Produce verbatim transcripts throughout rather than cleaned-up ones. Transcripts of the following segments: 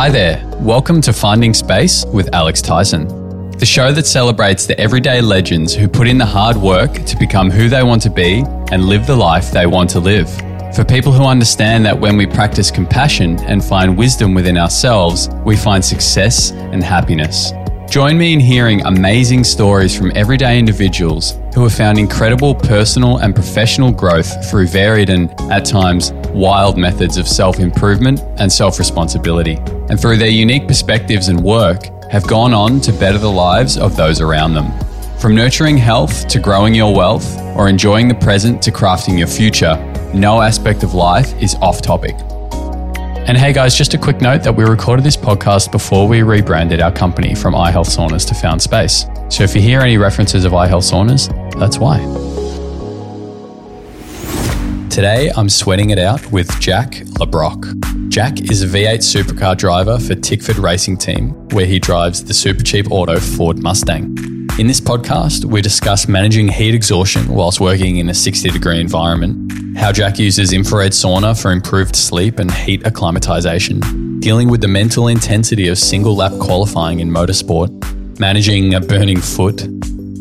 Hi there, welcome to Finding Space with Alex Tyson, the show that celebrates the everyday legends who put in the hard work to become who they want to be and live the life they want to live. For people who understand that when we practice compassion and find wisdom within ourselves, we find success and happiness. Join me in hearing amazing stories from everyday individuals who have found incredible personal and professional growth through varied and, at times, wild methods of self-improvement and self-responsibility, and through their unique perspectives and work, have gone on to better the lives of those around them. From nurturing health to growing your wealth, or enjoying the present to crafting your future, no aspect of life is off topic. And hey guys, just a quick note that we recorded this podcast before we rebranded our company from iHealth Saunas to Found Space. So if you hear any references of iHealth Saunas, that's why. Today, I'm sweating it out with Jack Le Brocq. Jack is a V eight supercar driver for Tickford Racing Team, where he drives the super cheap auto Ford Mustang. In this podcast, we discuss managing heat exhaustion whilst working in a sixty degree environment, how Jack uses infrared sauna for improved sleep and heat acclimatization, dealing with the mental intensity of single lap qualifying in motorsport, managing a burning foot,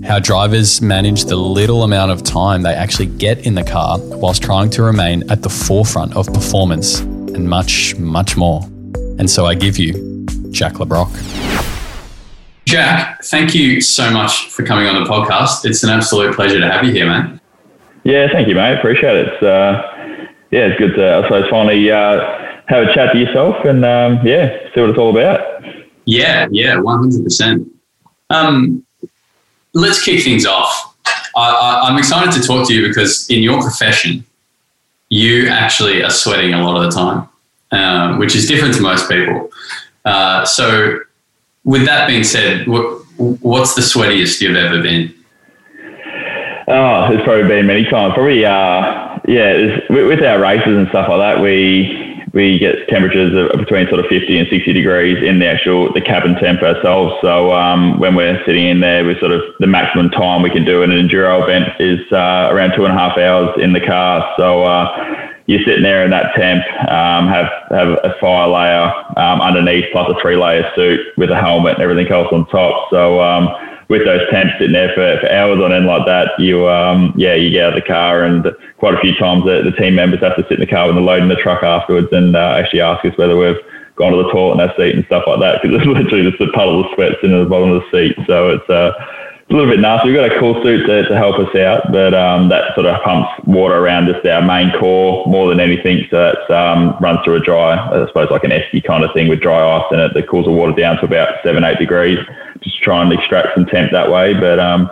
how drivers manage the little amount of time they actually get in the car whilst trying to remain at the forefront of performance, and much, much more. And so I give you Jack Le Brocq. Jack, thank you so much for coming on the podcast. It's an absolute pleasure to have you here, man. Yeah, thank you, mate. Appreciate it. It's, uh, yeah, it's good to also finally uh, have a chat to yourself and, um, yeah, see what it's all about. Yeah, yeah, one hundred percent. Um, let's kick things off. I, I, I'm excited to talk to you because in your profession, you actually are sweating a lot of the time, um, which is different to most people. Uh, so... With that being said, what, what's the sweatiest you've ever been? Oh, it's probably been many times. Probably, uh, yeah, with our races and stuff like that, we we get temperatures of between sort of fifty and sixty degrees in the actual, the cabin temp ourselves. So um, when we're sitting in there, we sort of, the maximum time we can do in an enduro event is uh, around two and a half hours in the car. So uh, you're sitting there in that temp, um, have have a fire layer um, underneath plus a three-layer suit with a helmet and everything else on top. So um, with those temps sitting there for, for hours on end like that, you um, yeah you get out of the car, and quite a few times the, the team members have to sit in the car when they're loading the truck afterwards and uh, actually ask us whether we've gone to the toilet in our seat and stuff like that, because it's literally just a puddle of sweat sitting at the bottom of the seat. So it's... Uh, It's a little bit nasty. We've got a cool suit to, to help us out, but um, that sort of pumps water around just our main core more than anything. So that's um, runs through a dry, I suppose like an esky kind of thing with dry ice in it that cools the water down to about seven, eight degrees, just to try and extract some temp that way. But um,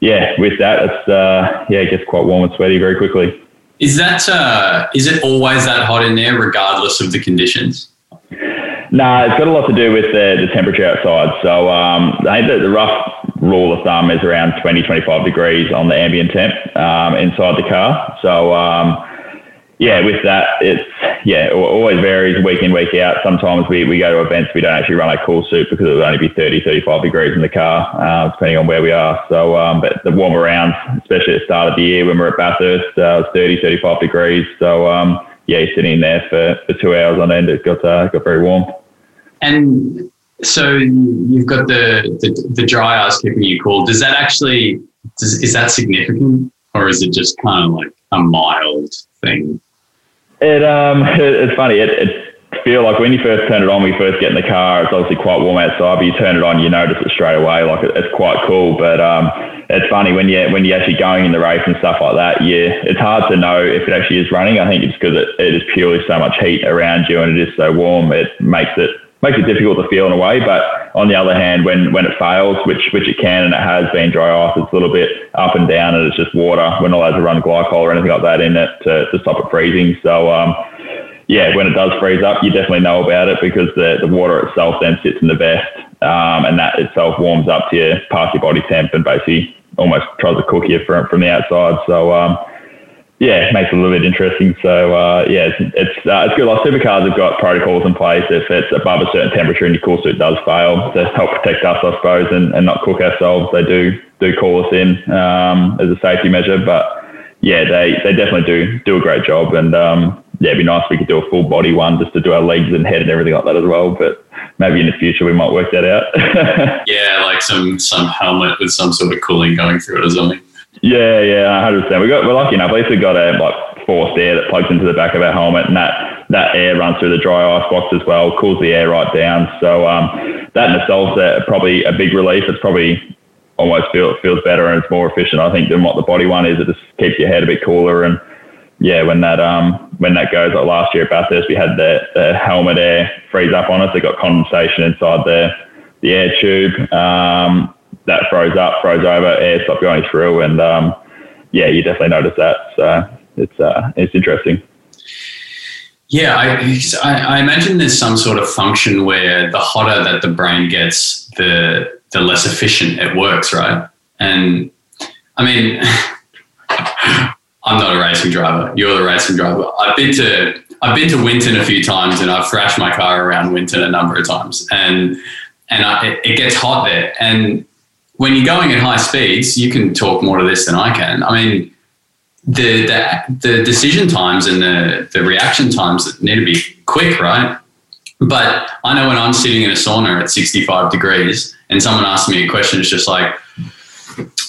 yeah, with that, it's, uh, yeah, it gets quite warm and sweaty very quickly. Is that, uh, is it always that hot in there regardless of the conditions? No, nah, it's got a lot to do with the, the temperature outside. So um, I think that the rough rule of thumb is around twenty, twenty-five degrees on the ambient temp um, inside the car. So um, yeah, with that, it's yeah, it always varies week in, week out. Sometimes we, we go to events, we don't actually run a cool suit because it would only be thirty, thirty-five degrees in the car, uh, depending on where we are. So, um, but the warmer rounds, especially at the start of the year when we were at Bathurst, uh, it was thirty, thirty-five degrees. So um, yeah, sitting in there for, for two hours on end, it got uh, got very warm. And so you've got the, the, the dry ice keeping you cool. Does that actually, does, is that significant, or is it just kind of like a mild thing? It um, it, it's funny. It, it feel like when you first turn it on, when you first get in the car, it's obviously quite warm outside, but you turn it on, you notice it straight away. Like it, it's quite cool, but um, it's funny when you when you're actually going in the race and stuff like that. Yeah, it's hard to know if it actually is running. I think it's because it, it is purely so much heat around you, and it is so warm. It makes it. Makes it difficult to feel in a way, but on the other hand, when, when it fails, which which it can, and it has been dry ice, it's a little bit up and down, and it's just water. We're not allowed to run glycol or anything like that in it to, to stop it freezing. So, um, yeah, when it does freeze up, you definitely know about it because the, the water itself then sits in the vest, um, and that itself warms up to your past your body temp and basically almost tries to cook you from, from the outside. So, um, yeah, it makes it a little bit interesting. So, uh, yeah, it's it's, uh, it's good. Like supercars have got protocols in place. If it's above a certain temperature and your cool suit does fail to help protect us, I suppose, and, and not cook ourselves, they do do call us in um, as a safety measure. But, yeah, they, they definitely do do a great job. And, um, yeah, it'd be nice if we could do a full body one just to do our legs and head and everything like that as well. But maybe in the future we might work that out. Yeah, like some some helmet with some sort of cooling going through it or something. Yeah, yeah, one hundred percent. We got, we're lucky enough. At least we've got a like forced air that plugs into the back of our helmet, and that, that air runs through the dry ice box as well, cools the air right down. So um, that in itself is probably a big relief. It's probably almost feel, feels better and it's more efficient, I think, than what the body one is. It just keeps your head a bit cooler. And yeah, when that um when that goes, like last year at Bathurst, we had the, the helmet air freeze up on us. It got condensation inside the the air tube. Um, that froze up, froze over, air stopped going through, and um, yeah, you definitely notice that. So it's uh, it's interesting. Yeah, I, I imagine there's some sort of function where the hotter that the brain gets, the the less efficient it works, right? And I mean, I'm not a racing driver. You're the racing driver. I've been to I've been to Winton a few times, and I've thrashed my car around Winton a number of times, and and I, it, it gets hot there. And when you're going at high speeds, you can talk more to this than I can. I mean, the the, the decision times and the, the reaction times need to be quick, right? But I know when I'm sitting in a sauna at sixty-five degrees and someone asks me a question, it's just like,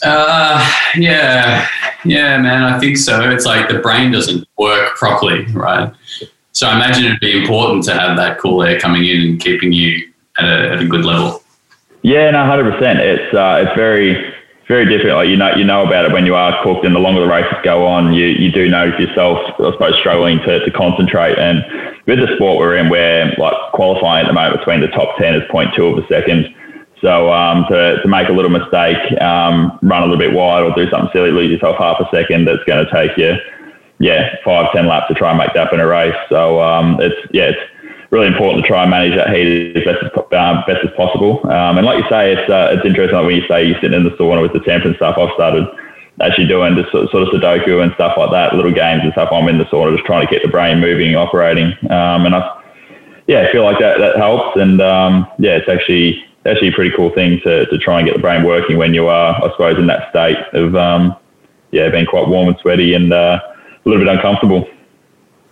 uh, yeah, yeah, man, I think so. It's like the brain doesn't work properly, right? So I imagine it'd be important to have that cool air coming in and keeping you at a, at a good level. Yeah, no, one hundred percent. It's uh, it's very, very different. Like you know, you know about it when you are cooked, and the longer the races go on, you you do notice yourself, I suppose, struggling to, to concentrate. And with the sport we're in, where like qualifying at the moment between the top ten is zero point two of a second. So um, to, to make a little mistake, um, run a little bit wide or do something silly, lose yourself half a second, that's going to take you, yeah, five, ten laps to try and make that up in a race. So um, it's, yeah, it's really important to try and manage that heat as best as, uh, best as possible. Um, and like you say, it's uh, it's interesting, like when you say you're sitting in the sauna with the temp and stuff. I've started actually doing just sort of Sudoku and stuff like that, little games and stuff. I'm in the sauna just trying to keep the brain moving and operating. Um, and I, yeah, I feel like that, that helps. And um, yeah, it's actually... actually a pretty cool thing to, to try and get the brain working when you are, I suppose, in that state of, um, yeah, being quite warm and sweaty and uh, a little bit uncomfortable.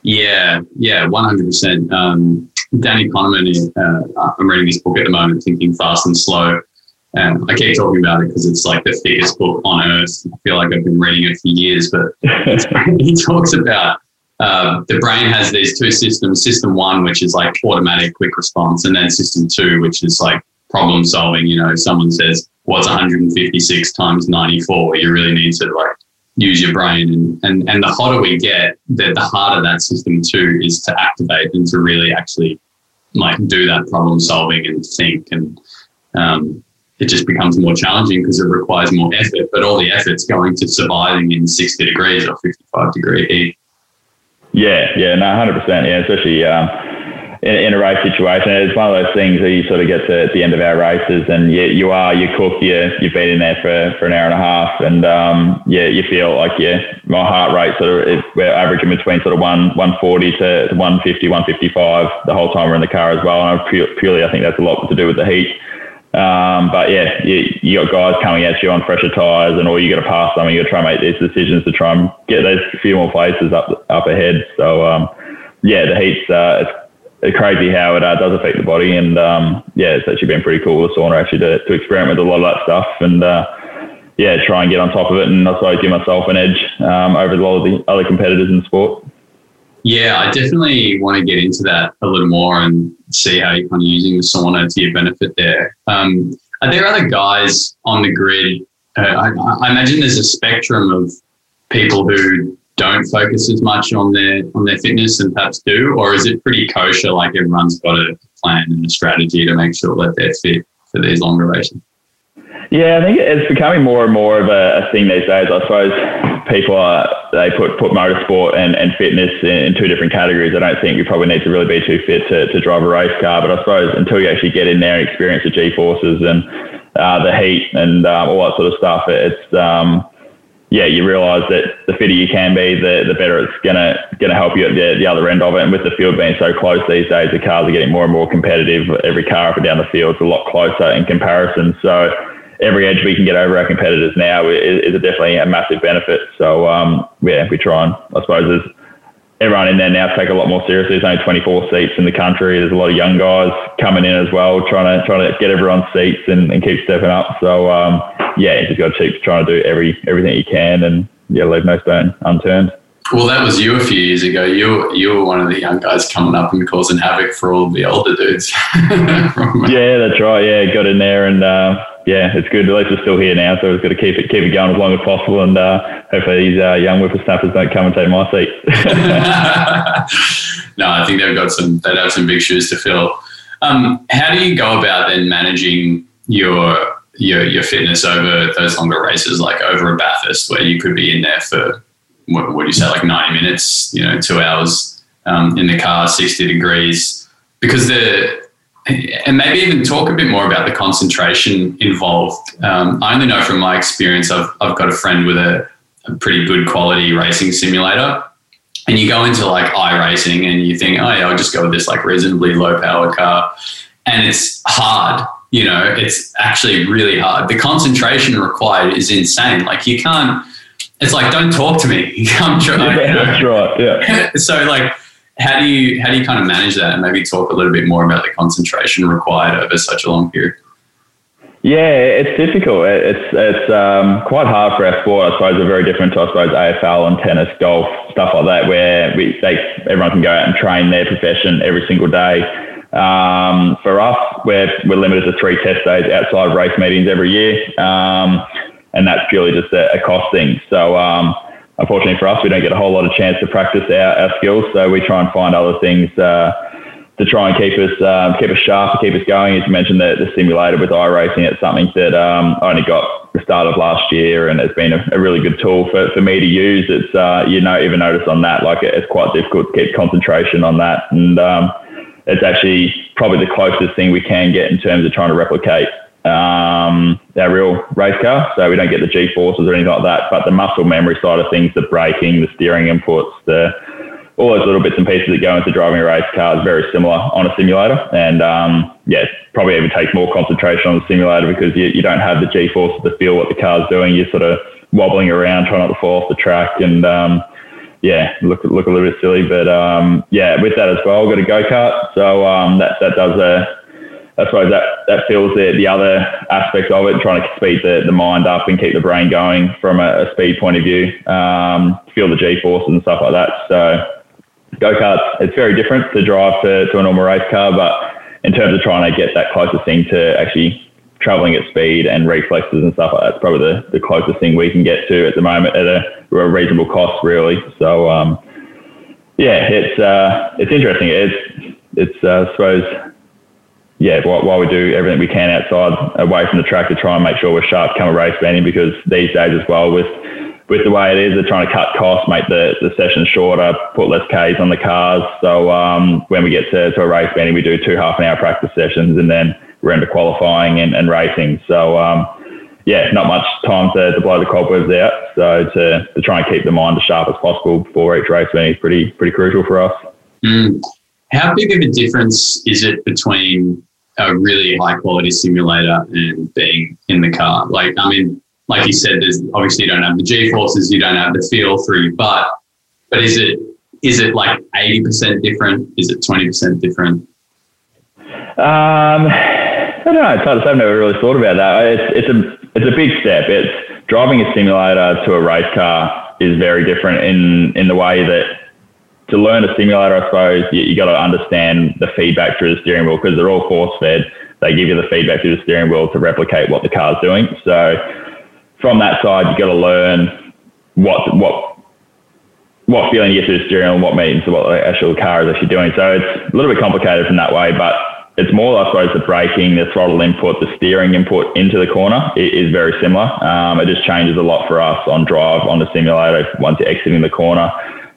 Yeah, yeah, one hundred percent. Um, Danny Kahneman, is, uh, I'm reading this book at the moment, Thinking Fast and Slow. And I keep talking about it because it's like the thickest book on earth. I feel like I've been reading it for years, but he talks about Uh, the brain has these two systems, system one, which is like automatic quick response, and then system two, which is like problem solving. You know, someone says, what's one hundred fifty-six times ninety-four? You really need to like use your brain. And, and, and the hotter we get, the, the harder that system two is to activate and to really actually like do that problem solving and think. And um, it just becomes more challenging because it requires more effort, but all the effort's going to surviving in sixty degrees or fifty-five degree heat. Yeah, yeah, no, one hundred percent. Yeah, especially um, in, in a race situation. It's one of those things that you sort of get to at the end of our races and you, you are, you're cooked, you, you've been in there for, for an hour and a half and, um, yeah, you feel like, yeah, my heart rate sort of, we're averaging between sort of one forty to one fifty, one fifty-five the whole time we're in the car as well. And I, purely, I think that's a lot to do with the heat. Um, but yeah, you, you got guys coming at you on fresher tyres and all, you got to pass them, you got to try and make these decisions to try and get those few more places up, up ahead. So, um, yeah, the heat's, uh, it's crazy how it uh, does affect the body. And, um, yeah, it's actually been pretty cool, the sauna, actually to, to experiment with a lot of that stuff and, uh, yeah, try and get on top of it. And I suppose give myself an edge, um, over a lot of the other competitors in the sport. Yeah, I definitely want to get into that a little more and see how you're kind of using the sauna to your benefit there. Um, are there other guys on the grid? Uh, I, I imagine there's a spectrum of people who don't focus as much on their on their fitness and perhaps do, or is it pretty kosher, like everyone's got a plan and a strategy to make sure that they're fit for these longer races? Yeah, I think it's becoming more and more of a, a thing these days. I suppose people are, they put, put motorsport and, and fitness in, in two different categories. I don't think you probably need to really be too fit to, to drive a race car, but I suppose until you actually get in there and experience the G-forces and uh, the heat and um, all that sort of stuff, it's, um, yeah, you realise that the fitter you can be, the, the better it's going to going to help you at the, the other end of it. And with the field being so close these days, the cars are getting more and more competitive. Every car up and down the field is a lot closer in comparison. So every edge we can get over our competitors now is, is definitely a massive benefit. So, um, yeah, we try and, I suppose, as everyone in there now take a lot more seriously. There's only twenty-four seats in the country. There's a lot of young guys coming in as well, trying to trying to get everyone's seats and, and keep stepping up. So um, yeah, you just got to keep trying to do every everything you can, and yeah, leave no stone unturned. Well, that was you a few years ago. You you were one of the young guys coming up and causing havoc for all the older dudes. Yeah, that's right. Yeah, got in there and uh, yeah, it's good. At least we're still here now, so we've got to keep it keep it going as long as possible. And uh, hopefully these uh, young whippersnappers don't come and take my seat. No, I think they've got some. They'd have some big shoes to fill. Um, how do you go about then managing your your your fitness over those longer races, like over a Bathurst, where you could be in there for What, what do you say, like ninety minutes, you know, two hours um, in the car, sixty degrees, because the, and maybe even talk a bit more about the concentration involved. Um, I only know from my experience, I've, I've got a friend with a, a pretty good quality racing simulator, and you go into like iRacing and you think, oh yeah, I'll just go with this like reasonably low power car. And it's hard, you know, it's actually really hard. The concentration required is insane. Like you can't, It's like, don't talk to me. I'm trying. Yeah, that's right. Yeah. So, like, how do you how do you kind of manage that, and maybe talk a little bit more about the concentration required over such a long period? Yeah, it's difficult. It's it's um, quite hard for our sport. I suppose we're very different to I suppose A F L and tennis, golf, stuff like that, where we they everyone can go out and train their profession every single day. Um, for us, we're we're limited to three test days outside race meetings every year. Um, And that's purely just a, a cost thing. So um, unfortunately for us, we don't get a whole lot of chance to practice our, our skills. So we try and find other things uh, to try and keep us um, keep us sharp, keep us going. As you mentioned, the, the simulator with iRacing, it's something that um, I only got the start of last year, and it's been a, a really good tool for, for me to use. It's uh, you know, even notice on that, like it's quite difficult to keep concentration on that. And um, it's actually probably the closest thing we can get in terms of trying to replicate um our real race car. So we don't get the G-forces or anything like that, but the muscle memory side of things, the braking, the steering inputs, the all those little bits and pieces that go into driving a race car is very similar on a simulator. And um yeah, probably even takes more concentration on the simulator, because you, you don't have the G-forces to feel what the car's doing. You're sort of wobbling around, trying not to fall off the track, and um yeah, look look a little bit silly. But um yeah, with that as well, we've got a go-kart, so um that that does a I suppose that, that fills the, the other aspect of it, trying to speed the, the mind up and keep the brain going from a, a speed point of view, um, feel the G-force and stuff like that. So go-karts, it's very different to drive to, to a normal race car, but in terms of trying to get that closest thing to actually travelling at speed and reflexes and stuff like that, it's probably the, the closest thing we can get to at the moment at a, a reasonable cost, really. So, um, yeah, it's uh, it's interesting. It's, it's uh, I suppose... yeah, while we do everything we can outside, away from the track, to try and make sure we're sharp come a race venue, because these days as well, with with the way it is, they're trying to cut costs, make the, the sessions shorter, put less Ks on the cars. So um, when we get to, to a race venue, we do two half an hour practice sessions, and then we're into qualifying and, and racing. So um, yeah, not much time to, to blow the cobwebs out. So to, to try and keep the mind as sharp as possible before each race venue is pretty, pretty crucial for us. Mm. How big of a difference is it between a really high-quality simulator and being in the car? Like, I mean, like you said, there's obviously you don't have the G-forces, you don't have the feel through, but but is it is it like eighty percent different? Is it twenty percent different? Um, I don't know. It's hard to say. I've never really thought about that. It's, it's, a, it's a big step. It's driving a simulator to a race car is very different in, in the way that to learn a simulator, I suppose, you, you got to understand the feedback through the steering wheel, because they're all force-fed. They give you the feedback through the steering wheel to replicate what the car's doing. So from that side, you got to learn what what what feeling you get through the steering wheel and what means what the actual car is actually doing. So it's a little bit complicated in that way, but it's more, I suppose, the braking, the throttle input, the steering input into the corner is very similar. Um, it just changes a lot for us on drive, on the simulator. Once you're exiting the corner,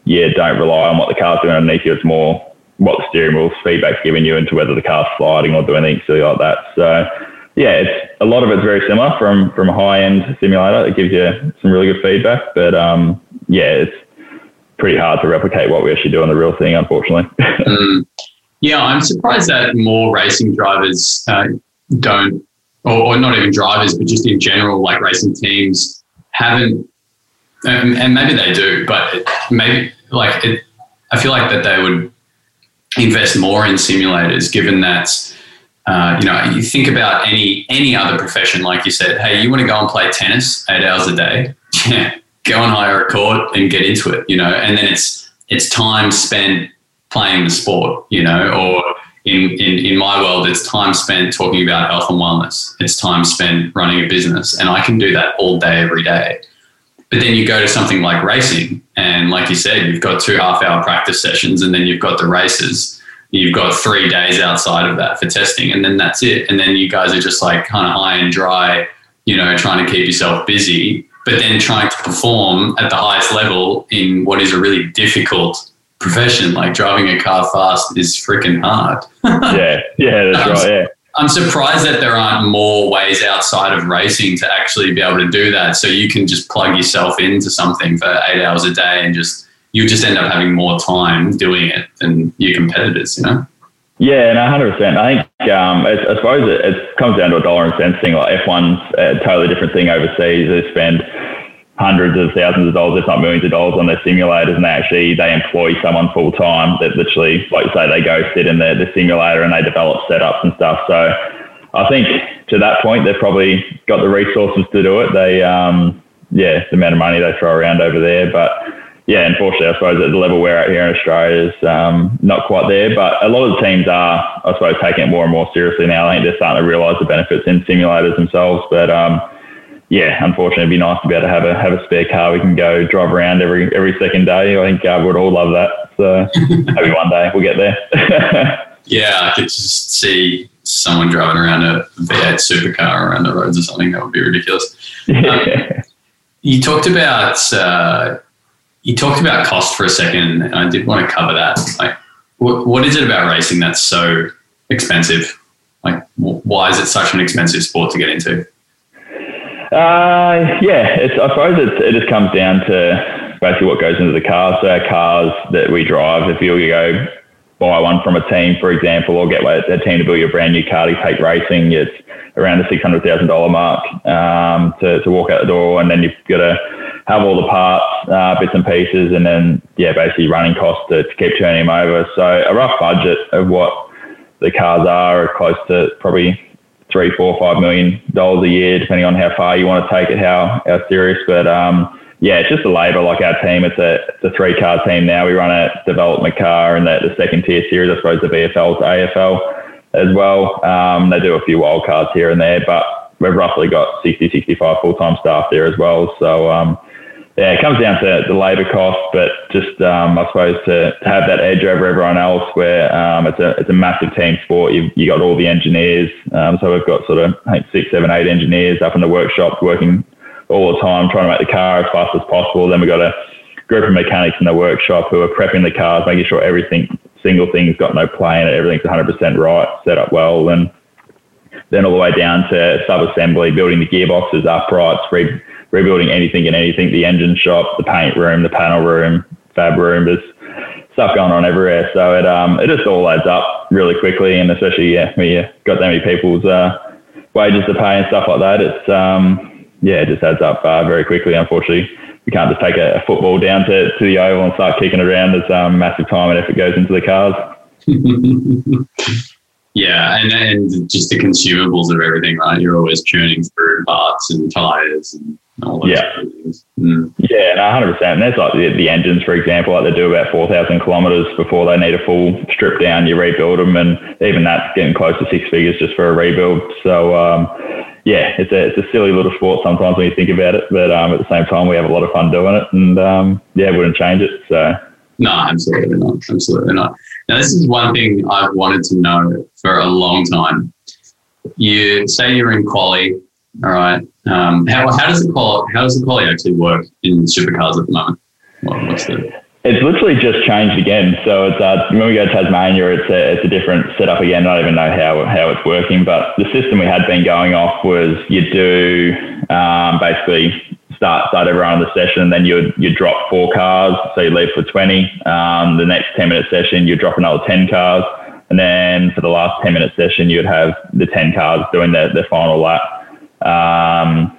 yeah, don't rely on what the car's doing underneath you. It's more what the steering wheel's feedback's giving you into whether the car's sliding or doing anything silly like that. So, yeah, it's a lot of it's very similar from from a high-end simulator. It gives you some really good feedback, but, um, yeah, it's pretty hard to replicate what we actually do on the real thing, unfortunately. um, yeah, I'm surprised that more racing drivers uh, don't, or, or not even drivers, but just in general, like racing teams haven't, Um, and maybe they do, but maybe like it, I feel like that they would invest more in simulators, given that, uh, you know, you think about any any other profession, like you said, hey, you want to go and play tennis eight hours a day? Yeah, go and hire a court and get into it, you know, and then it's it's time spent playing the sport, you know, or in, in, in my world, it's time spent talking about health and wellness. It's time spent running a business, and I can do that all day, every day. But then you go to something like racing, and like you said, you've got two half-hour practice sessions, and then you've got the races. You've got three days outside of that for testing, and then that's it. And then you guys are just like kind of high and dry, you know, trying to keep yourself busy, but then trying to perform at the highest level in what is a really difficult profession. Like driving a car fast is freaking hard. yeah, yeah, that's I'm, right, yeah. I'm surprised that there aren't more ways outside of racing to actually be able to do that. So you can just plug yourself into something for eight hours a day and just, you just end up having more time doing it than your competitors, you know? Yeah, and one hundred percent. I think, um, it, I suppose it, it comes down to a dollar and cents thing. Like F one's a totally different thing overseas. They spend hundreds of thousands of dollars, if not millions of dollars, on their simulators, and they actually they employ someone full time that literally, like you say, they go sit in the, the simulator and they develop setups and stuff. So I think to that point, they've probably got the resources to do it. They, um, yeah, the amount of money they throw around over there. But yeah, unfortunately, I suppose at the level we're at here in Australia is um, not quite there. But a lot of the teams are, I suppose, taking it more and more seriously now. I think they're starting to realise the benefits in simulators themselves. But um, yeah, unfortunately, it'd be nice to be able to have a have a spare car we can go drive around every every second day. I think uh, we'd all love that. So maybe one day we'll get there. Yeah, I could just see someone driving around a V eight supercar around the roads or something. That would be ridiculous. Yeah. Um, you talked about uh, you talked about cost for a second, and I did want to cover that. Like, what, what is it about racing that's so expensive? Like, why is it such an expensive sport to get into? Uh, yeah, it's, I suppose it's, it just comes down to basically what goes into the car. So our cars that we drive, if you go buy one from a team, for example, or get a team to build your brand new car to take racing, it's around the six hundred thousand dollars mark um, to, to walk out the door, and then you've got to have all the parts, uh, bits and pieces, and then, yeah, basically running costs to, to keep turning them over. So a rough budget of what the cars are are close to probably three, four, five million dollars a year, depending on how far you want to take it, how, how serious. But um, yeah, it's just the labour. Like our team, it's a, it's a three-car team now. We run a development car in the, the second-tier series, I suppose the V F L to A F L as well. Um, they do a few wild cards here and there, but we've roughly got sixty, sixty-five full-time staff there as well. So um, yeah, it comes down to the labour cost, but just um, I suppose to, to have that edge over everyone else, where um, it's a it's a massive team sport. You've you got all the engineers, um, so we've got sort of I think six, seven, eight engineers up in the workshop working all the time, trying to make the car as fast as possible. Then we've got a group of mechanics in the workshop who are prepping the cars, making sure everything, single thing's got no play in it, everything's one hundred percent right, set up well, and then all the way down to sub-assembly, building the gearboxes, uprights, re. rebuilding anything and anything, the engine shop, the paint room, the panel room, fab room, there's stuff going on everywhere. So it um it just all adds up really quickly, and especially yeah, when you got that many people's uh, wages to pay and stuff like that, it's um yeah, it just adds up uh, very quickly. Unfortunately, we can't just take a, a football down to, to the oval and start kicking it around. There's um massive time and effort goes into the cars. Yeah, and and just the consumables of everything, right? You're always churning through parts and tyres and all those yeah. things. Mm. Yeah, no, one hundred percent. And that's like the, the engines, for example, like they do about four thousand kilometres before they need a full strip down. You rebuild them, and even that's getting close to six figures just for a rebuild. So, um, yeah, it's a, it's a silly little sport sometimes when you think about it, but um, at the same time, we have a lot of fun doing it, and, um, yeah, wouldn't change it, so... No, absolutely not. Absolutely not. Now, this is one thing I've wanted to know for a long time. You say you're in quali, all right? Um, how, how does the quali? How does the quali actually work in supercars at the moment? What, what's the? It's literally just changed again. So it's uh, when we go to Tasmania, it's a, it's a different setup again. I don't even know how how it's working, but the system we had been going off was you do um, basically. Start, start everyone on the session, and then you you drop four cars, so you leave for twenty. Um, the next ten-minute session, you drop another ten cars, and then for the last ten-minute session, you'd have the ten cars doing their, their final lap um,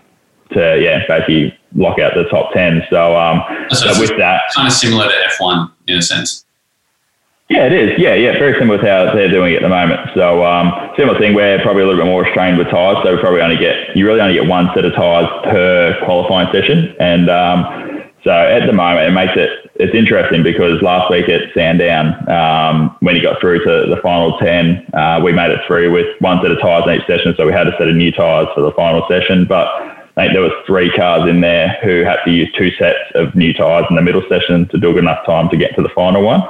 to, yeah, basically lock out the top ten. So, um, so, so with that... kind of similar to F one in a sense. Yeah, it is. Yeah, yeah, very similar to how they're doing it at the moment. So um, similar thing, we're probably a little bit more restrained with tyres, so we probably only get, you really only get one set of tyres per qualifying session. And um, so at the moment, it makes it, it's interesting because last week at Sandown, um, when he got through to the final ten, uh, we made it through with one set of tyres in each session, so we had a set of new tyres for the final session. But I think there was three cars in there who had to use two sets of new tyres in the middle session to do a good enough time to get to the final one.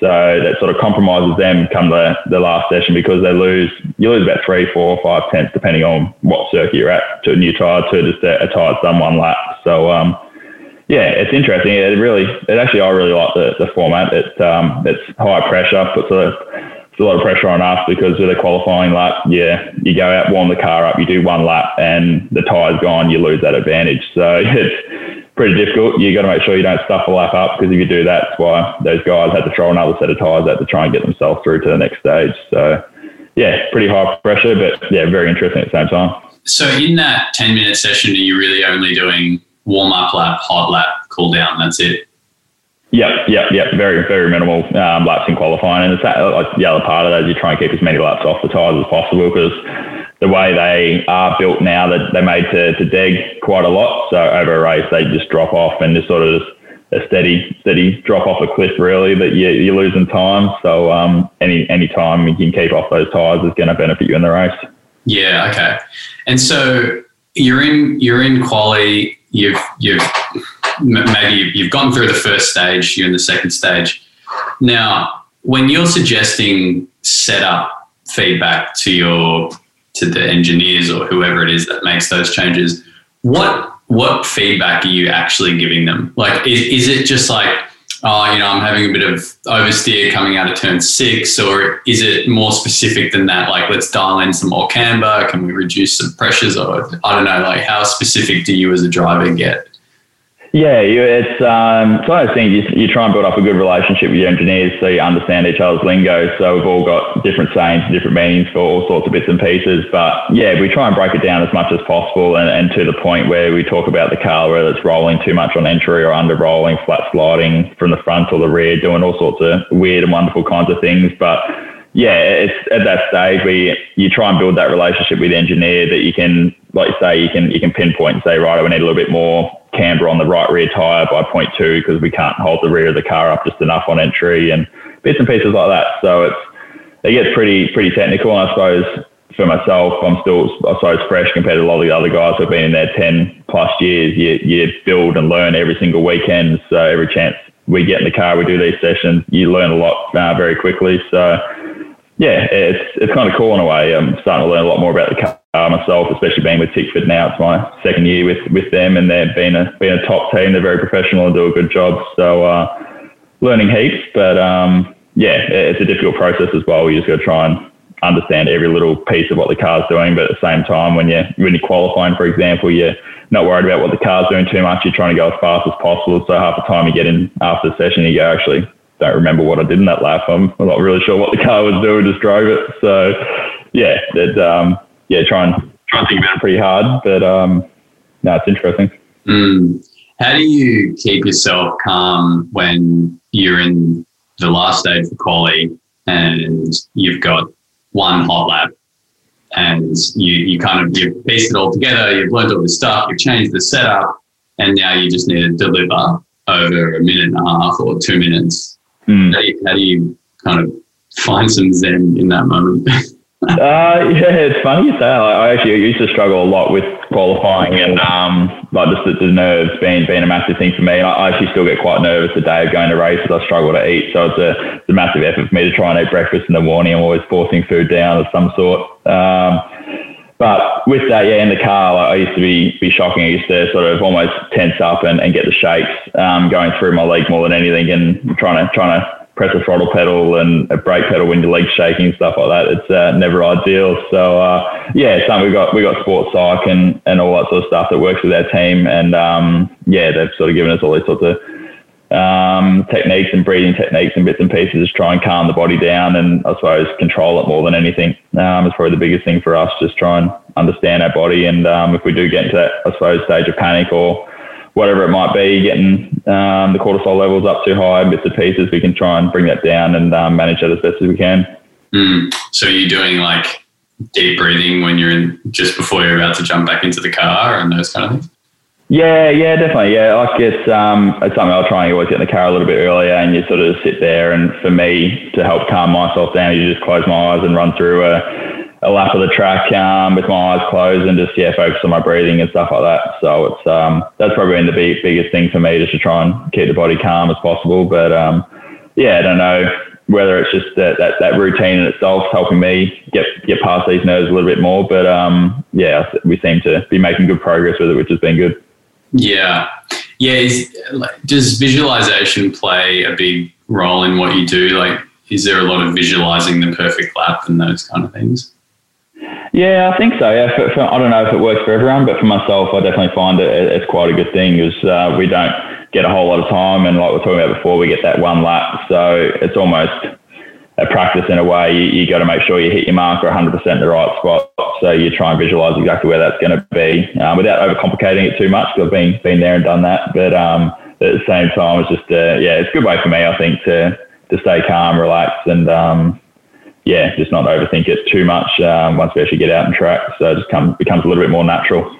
So that sort of compromises them come the, the last session because they lose, you lose about three, four, five tenths, depending on what circuit you're at, to a new tyre, to just a, a tyre that's done one lap. So, um, yeah, it's interesting. It really, it actually, I really like the, the format. It, um, it's high pressure, puts a, it's a lot of pressure on us because with a qualifying lap, yeah, you go out, warm the car up, you do one lap and the tyre's gone, you lose that advantage. So it's pretty difficult. You got to make sure you don't stuff a lap up because if you do that, that's why those guys had to throw another set of tyres out to try and get themselves through to the next stage. So, yeah, pretty high pressure, but yeah, very interesting at the same time. So, in that ten minute session, are you really only doing warm up lap, hot lap, cool down? That's it. Yep, yep, yep. Very, very minimal um, laps in qualifying, and it's that, like, the other part of that is you try and keep as many laps off the tyres as possible because the way they are built now, that they're made to, to deg quite a lot. So over a race, they just drop off and just sort of just a steady, steady drop off a cliff, really, that you, you're losing time. So um, any any time you can keep off those tyres is going to benefit you in the race. Yeah, okay. And so you're in you're in quali. You've you've maybe you've gone through the first stage. You're in the second stage now. When you're suggesting setup feedback to your to the engineers or whoever it is that makes those changes, what what feedback are you actually giving them? Like, is, is it just like, oh, you know, I'm having a bit of oversteer coming out of turn six, or is it more specific than that? Like, let's dial in some more camber. Can we reduce some pressures? Or I don't know, like, how specific do you as a driver get? Yeah, you, it's um, it's one of those things. You, you try and build up a good relationship with your engineers so you understand each other's lingo. So we've all got different sayings, different meanings for all sorts of bits and pieces. But yeah, we try and break it down as much as possible and, and to the point where we talk about the car, whether it's rolling too much on entry or under rolling, flat sliding from the front or the rear, doing all sorts of weird and wonderful kinds of things. But yeah, it's at that stage where you, you try and build that relationship with the engineer that you can, like you say, you can you can pinpoint and say, right, we need a little bit more camber on the right rear tyre by point two because we can't hold the rear of the car up just enough on entry and bits and pieces like that. So it's, it gets pretty pretty technical, and I suppose for myself, I'm still, I suppose, fresh compared to a lot of the other guys who've been in there ten plus years. You, you build and learn every single weekend, so every chance we get in the car, we do these sessions, you learn a lot uh, very quickly. So yeah, it's it's kind of cool in a way. I'm starting to learn a lot more about the car Uh, myself, especially being with Tickford now. It's my second year with, with them, and they've been a been a top team. They're very professional and do a good job. So uh, learning heaps, but um, yeah, it's a difficult process as well. You just got to try and understand every little piece of what the car's doing, but at the same time, when you when you're qualifying, for example, you're not worried about what the car's doing too much. You're trying to go as fast as possible. So half the time you get in after the session, you go, actually, don't remember what I did in that lap. I'm, I'm not really sure what the car was doing. Just drove it. So yeah, that. Um, Yeah, try and, try and think about it pretty hard, but um, no, it's interesting. Mm. How do you keep yourself calm when you're in the last stage for quali and you've got one hot lap and you, you kind of, you've pieced it all together, you've learned all this stuff, you've changed the setup, and now you just need to deliver over a minute and a half or two minutes. Mm. How do you, how do you kind of find some zen in that moment? Uh, yeah, it's funny you say that. Like, I actually used to struggle a lot with qualifying and um, like just the, the nerves being being a massive thing for me. And I, I actually still get quite nervous the day of going to races. I struggle to eat, so it's a, it's a massive effort for me to try and eat breakfast in the morning. I'm always forcing food down of some sort. Um, but with that, yeah, in the car, like, I used to be be shocking. I used to sort of almost tense up and, and get the shakes um, going through my leg more than anything, and trying to trying to. press a throttle pedal and a brake pedal when your leg's shaking and stuff like that. It's uh, never ideal. So uh, yeah, so we've got, we've got sports psych and, and all that sort of stuff that works with our team. And um, yeah, they've sort of given us all these sorts of um, techniques and breathing techniques and bits and pieces to try and calm the body down and, I suppose, control it more than anything. Um, it's probably the biggest thing for us, just try and understand our body. And um, if we do get into that, I suppose, stage of panic or whatever it might be, getting um, the cortisol levels up too high, bits and pieces, we can try and bring that down and um, manage that as best as we can. Mm. So you're doing like deep breathing when you're in, just before you're about to jump back into the car and those kind of things? Yeah, yeah, definitely. Yeah, like it's, um, it's something I'll try and always get in the car a little bit earlier, and you sort of just sit there. And for me, to help calm myself down, you just close my eyes and run through a, a lap of the track um, with my eyes closed and just, yeah, focus on my breathing and stuff like that. So it's um, that's probably been the big, biggest thing for me, just to try and keep the body calm as possible. But um, yeah, I don't know whether it's just that, that, that routine in itself helping me get get past these nerves a little bit more. But um, yeah, we seem to be making good progress with it, which has been good. Yeah. Yeah. Is, does visualization play a big role in what you do? Like, is there a lot of visualizing the perfect lap and those kind of things? Yeah, I think so. Yeah, for, for, I don't know if it works for everyone, but for myself, I definitely find it it's quite a good thing, because uh, we don't get a whole lot of time. And like we were talking about before, we get that one lap. So it's almost a practice in a way. You, you got to make sure you hit your marker one hundred percent in the right spot. So you try and visualize exactly where that's going to be um, without overcomplicating it too much, because I've been, been there and done that. But um, at the same time, it's just, uh, yeah, it's a good way for me, I think, to to stay calm, relaxed, and um, yeah, just not overthink it too much um, once we actually get out and track. So it just come, becomes a little bit more natural.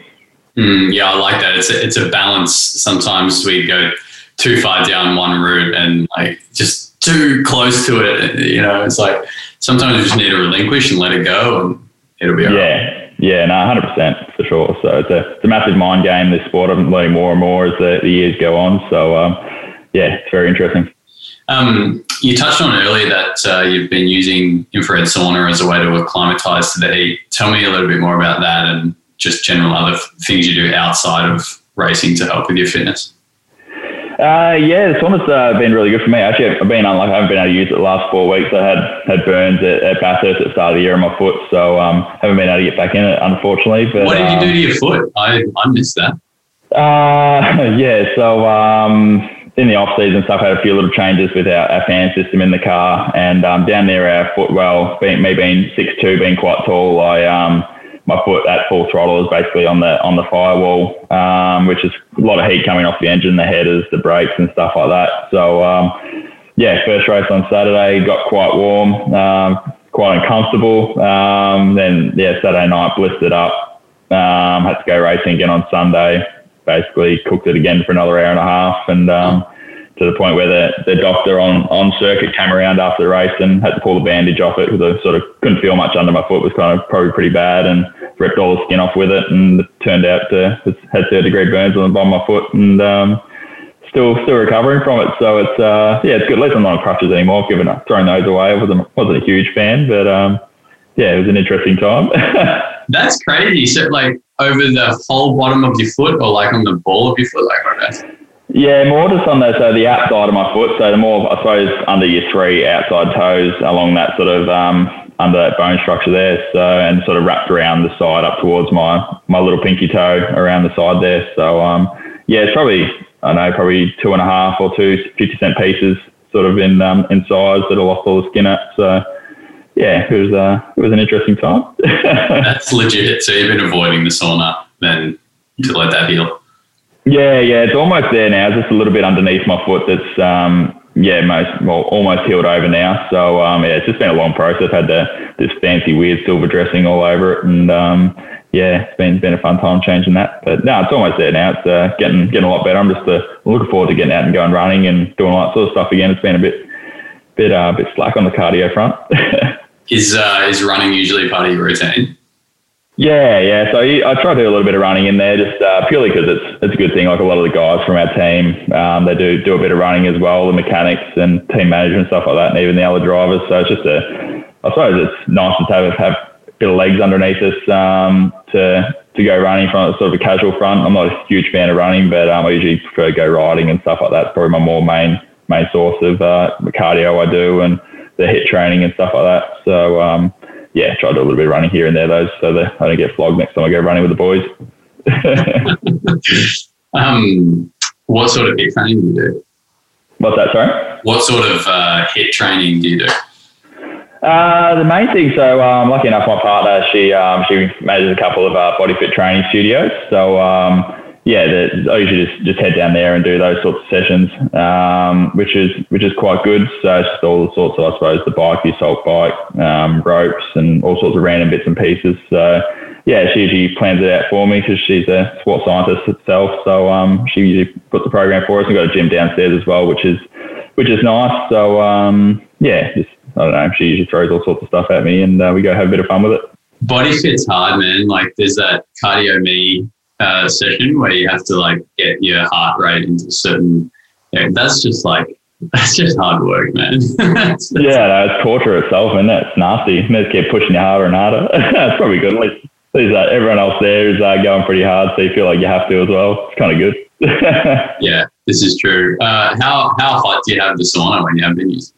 Mm, yeah, I like that. It's a, it's a balance. Sometimes we go too far down one route and like just too close to it, you know. It's like sometimes you just need to relinquish and let it go, and it'll be all yeah. right. Yeah, yeah, no, one hundred percent for sure. So it's a, it's a massive mind game, this sport. I'm learning more and more as the, the years go on. So um, yeah, it's very interesting. Um, you touched on earlier that uh, you've been using infrared sauna as a way to acclimatise to the heat. Tell me a little bit more about that, and just general other f- things you do outside of racing to help with your fitness. Uh, yeah, the sauna's uh, been really good for me. Actually, I've been unlucky. I haven't been able to use it the last four weeks. I had, had burns at, at Bathurst at the start of the year on my foot, so um, haven't been able to get back in it, unfortunately. But what did um, you do to your foot? I, I missed that. Uh, yeah, so um, in the off-season stuff, I had a few little changes with our, our fan system in the car, and um, down near our footwell, being, me being six foot two, being quite tall, I... Um, my foot at full throttle is basically on the on the firewall, um, which is a lot of heat coming off the engine, the headers, the brakes and stuff like that. So, um, yeah, first race on Saturday, got quite warm, um, quite uncomfortable. Um, then, yeah, Saturday night, blistered up. Um, had to go racing again on Sunday. Basically cooked it again for another hour and a half, and um, to the point where the, the doctor on, on circuit came around after the race and had to pull the bandage off it, because I sort of couldn't feel much under my foot. It was kind of probably pretty bad, and ripped all the skin off with it, and it turned out to had third degree burns on the bottom of my foot, and um, still still recovering from it. So it's uh, yeah, it's good. At least I'm not on crutches anymore. I've given up, thrown those away. I wasn't, wasn't a huge fan, but um, yeah, it was an interesting time. That's crazy. So like over the whole bottom of your foot, or like on the ball of your foot, like right now? Yeah, more just on the, so the outside of my foot. So the more, I suppose, under your three outside toes, along that sort of, um, under that bone structure there. So, and sort of wrapped around the side up towards my, my little pinky toe around the side there. So, um, yeah, it's probably, I don't know, probably two and a half or two fifty cent pieces sort of in, um, in size that I lost all the skin at. So, yeah, it was, uh, it was an interesting time. That's legit. So you've been avoiding the sauna then to let that heal. Yeah, yeah, it's almost there now. It's just a little bit underneath my foot that's, um, yeah, most well, almost healed over now. So, um, yeah, it's just been a long process. I've had the, this fancy, weird silver dressing all over it. And, um, yeah, it's been been a fun time changing that. But, no, it's almost there now. It's uh, getting getting a lot better. I'm just uh, looking forward to getting out and going running and doing all that sort of stuff again. It's been a bit bit, uh, bit slack on the cardio front. Is uh, is running usually part of your routine? Yeah, yeah. So I try to do a little bit of running in there, just uh, purely because it's it's a good thing. Like a lot of the guys from our team, um, they do do a bit of running as well, the mechanics and team management stuff like that, and even the other drivers. So it's just a, I suppose it's nice to have have a bit of legs underneath us um, to to go running from sort of a casual front. I'm not a huge fan of running, but um, I usually prefer to go riding and stuff like that. It's probably my more main main source of uh, the cardio I do, and the hit training and stuff like that. So. Um, Yeah, try to do a little bit of running here and there, though, so that I don't get flogged next time I go running with the boys. um, what sort of hit training do you do? What's that, sorry? What sort of uh, hit training do you do? Uh, the main thing, so um, lucky enough, my partner, she um, she manages a couple of uh, body fit training studios. So, um, yeah, the, I usually just, just head down there and do those sorts of sessions, um, which is which is quite good. So it's just all sorts of, I suppose, the bike, the assault bike, um, ropes, and all sorts of random bits and pieces. So yeah, she usually plans it out for me because she's a sports scientist herself. So um, she usually puts the program for us. We've got a gym downstairs as well, which is which is nice. So um, yeah, just, I don't know. She usually throws all sorts of stuff at me, and uh, we go have a bit of fun with it. Body fit's hard, man. Like there's that cardio me. Uh, session where you have to like get your heart rate into certain, you know, that's just like that's just hard work, man. that's, that's yeah, no, it's torture itself, isn't it? It's nasty. You just keep pushing you harder and harder. It's probably good. At least, at least uh, everyone else there is uh, going pretty hard, so you feel like you have to as well. It's kind of good. Yeah, this is true. Uh, how how hot do you have the sauna when you have venues?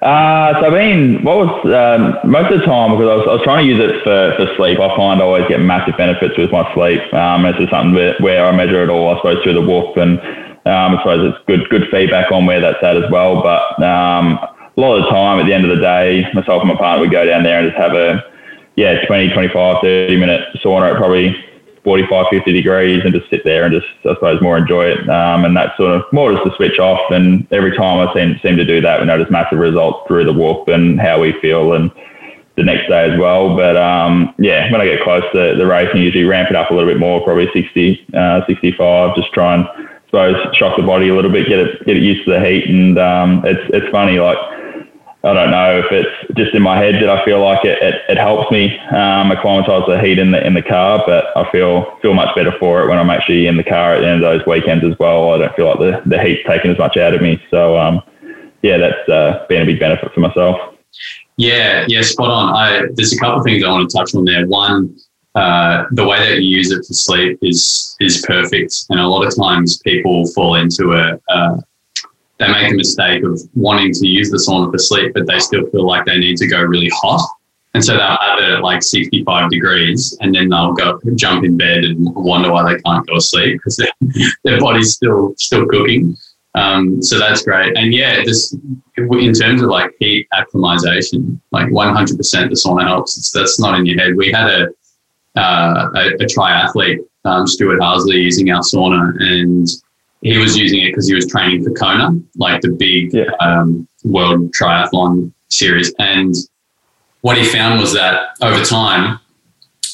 Uh, so I've been, what was, um, most of the time, because I was, I was trying to use it for, for sleep. I find I always get massive benefits with my sleep. Um, it's just something where, where I measure it all, I suppose, through the Whoop, and, um, I suppose it's good, good feedback on where that's at as well. But, um, a lot of the time at the end of the day, myself and my partner would go down there and just have a, yeah, twenty, twenty-five, thirty minute sauna at probably forty-five, fifty degrees, and just sit there and just, I suppose, more enjoy it. Um, and that's sort of more just to switch off. And every time I seem, seem to do that, we notice massive results through the Whoop and how we feel and the next day as well. But um, yeah, when I get close to the race, I usually ramp it up a little bit more, probably sixty, sixty-five, just try and, I suppose, shock the body a little bit, get it, get it used to the heat. And um, it's, it's funny, like, I don't know if it's just in my head that I feel like it, it, it helps me um, acclimatise the heat in the in the car, but I feel feel much better for it when I'm actually in the car at the end of those weekends as well. I don't feel like the, the heat's taken as much out of me. So, um, yeah, that's uh, been a big benefit for myself. Yeah, yeah, spot on. I, there's a couple of things I want to touch on there. One, uh, the way that you use it for sleep is is perfect, and a lot of times people fall into a... a they make the mistake of wanting to use the sauna for sleep, but they still feel like they need to go really hot. And so they'll have it at like sixty-five degrees, and then they'll go jump in bed and wonder why they can't go to sleep because their body's still still cooking. Um, so that's great. And yeah, just in terms of like heat acclimatization, like one hundred percent the sauna helps. It's, that's not in your head. We had a, uh, a, a triathlete, um, Stuart Harsley, using our sauna, and he was using it because he was training for Kona, like the big yeah. um, world triathlon series. And what he found was that over time,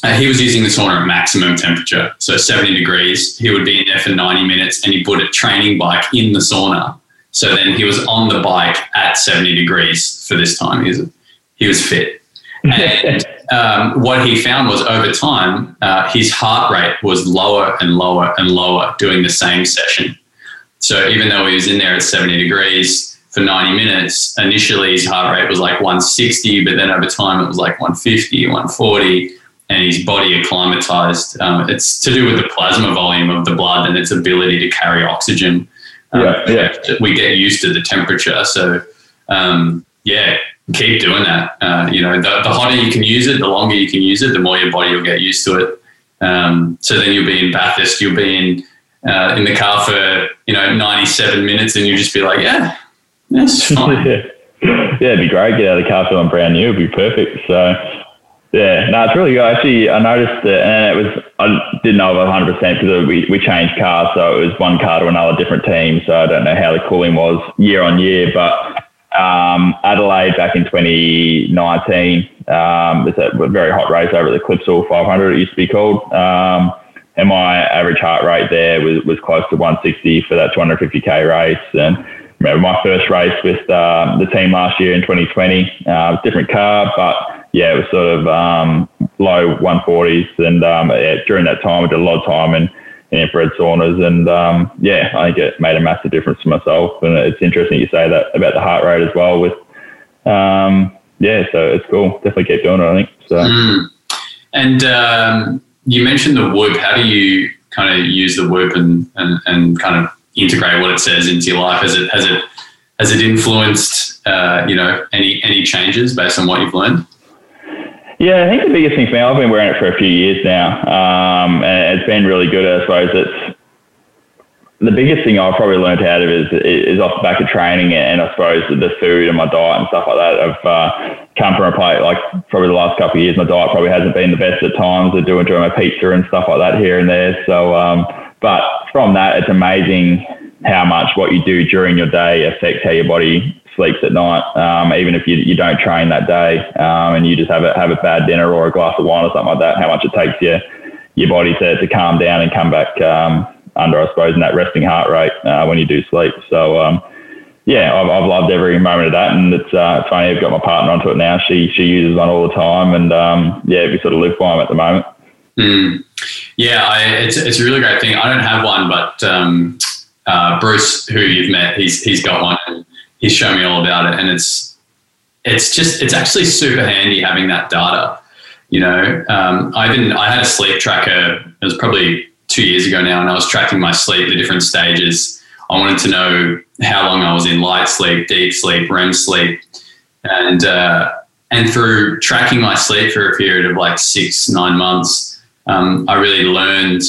uh, he was using the sauna at maximum temperature, so seventy degrees. He would be in there for ninety minutes, and he put a training bike in the sauna. So then he was on the bike at seventy degrees for this time. He was, he was fit. And um, what he found was over time, uh, his heart rate was lower and lower and lower doing the same session. So even though he was in there at seventy degrees for ninety minutes, initially his heart rate was like one sixty, but then over time it was like one fifty, one forty, and his body acclimatized. Um, it's to do with the plasma volume of the blood and its ability to carry oxygen. Um, yeah, yeah. We get used to the temperature. So, um, yeah. Keep doing that. Uh, you know, the, the hotter you can use it, the longer you can use it, the more your body will get used to it. Um, so then you'll be in Bathurst, you'll be in uh, in the car for, you know, ninety-seven minutes, and you'll just be like, yeah, that's fine. yeah. yeah, it'd be great. Get out of the car feeling brand new. It'd be perfect. So, yeah, no, it's really good. Actually, I noticed that, and it was, I didn't know about one hundred percent because we, we changed cars, so it was one car to another different team. So I don't know how the cooling was year on year, but... Um, Adelaide back in twenty nineteen, um, it's a very hot race over at the Clipsal five hundred, it used to be called. Um, and my average heart rate there was, was close to one sixty for that two hundred fifty K race. And I remember my first race with um, the team last year in twenty twenty, uh, different car, but yeah, it was sort of um, low one forties. And um, yeah, during that time, I did a lot of time in, in infrared saunas, and um, yeah, I think it made a massive difference to myself. And it's interesting you say that about the heart rate as well with, um, yeah, so it's cool. Definitely keep doing it, I think. So. Mm. And um, you mentioned the Whoop. How do you kind of use the Whoop and, and, and kind of integrate what it says into your life? Has it, has it, has it influenced, uh, you know, any, any changes based on what you've learned? Yeah, I think the biggest thing for me, I've been wearing it for a few years now, um, and it's been really good. I suppose it's the biggest thing I've probably learned out of it is, is off the back of training, and I suppose the food and my diet and stuff like that. I've uh, come from a plate, like probably the last couple of years, my diet probably hasn't been the best at times. I do enjoy my pizza and stuff like that here and there. So um, But from that, it's amazing how much what you do during your day affects how your body sleeps at night. Um, even if you, you don't train that day um, and you just have a, have a bad dinner or a glass of wine or something like that, how much it takes your, your body to, to calm down and come back um, under, I suppose, in that resting heart rate uh, when you do sleep. So, um, yeah, I've, I've loved every moment of that. And it's, uh, it's funny, I've got my partner onto it now. She she uses one all the time. And, um, yeah, we sort of live by them at the moment. Mm. Yeah, I, it's it's a really great thing. I don't have one, but um, uh, Bruce, who you've met, he's he's got one. And he's shown me all about it, and it's it's just it's actually super handy having that data. You know, um, I didn't. I had a sleep tracker. It was probably two years ago now, and I was tracking my sleep, the different stages. I wanted to know how long I was in light sleep, deep sleep, R E M sleep, and uh, and through tracking my sleep for a period of like six, nine months. Um, I really learned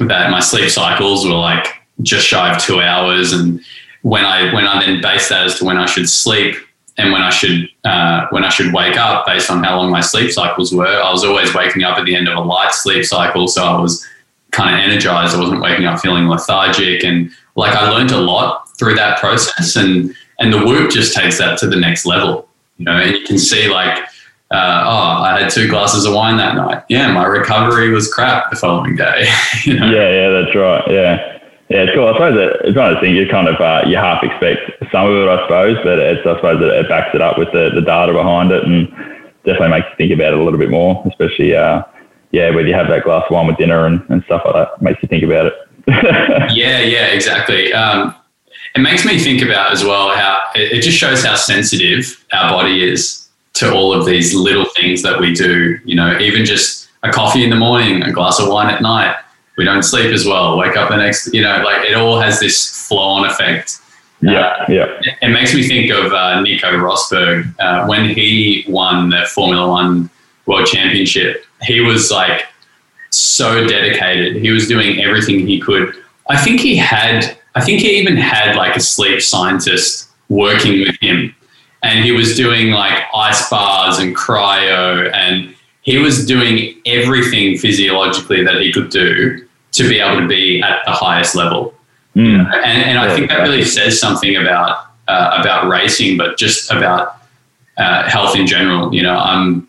that my sleep cycles were like just shy of two hours, and when I when I then based that as to when I should sleep and when I should uh, when I should wake up based on how long my sleep cycles were, I was always waking up at the end of a light sleep cycle, so I was kind of energized. I wasn't waking up feeling lethargic, and like I learned a lot through that process, and and the Whoop just takes that to the next level, you know, and you can see like. Uh, oh, I had two glasses of wine that night. Yeah, my recovery was crap the following day. You know? Yeah, yeah, that's right. Yeah, yeah, it's cool. I suppose it, it's one of the things you kind of uh, you half expect some of it, I suppose, but it's I suppose it, it backs it up with the, the data behind it, and definitely makes you think about it a little bit more. Especially, uh, yeah, whether you have that glass of wine with dinner and, and stuff like that, it makes you think about it. yeah, yeah, exactly. Um, it makes me think about as well how it, it just shows how sensitive our body is to all of these little things that we do, you know, even just a coffee in the morning, a glass of wine at night, we don't sleep as well, wake up the next, you know, like it all has this flow-on effect. Yeah, uh, yeah. It makes me think of uh, Nico Rosberg. Uh, when he won the Formula One World Championship, he was like so dedicated. He was doing everything he could. I think he had, I think he even had like a sleep scientist working with him. And he was doing like ice bars and cryo, and he was doing everything physiologically that he could do to be able to be at the highest level. Mm. And, and I yeah, think that really says something about uh, about racing, but just about uh, health in general. You know, I'm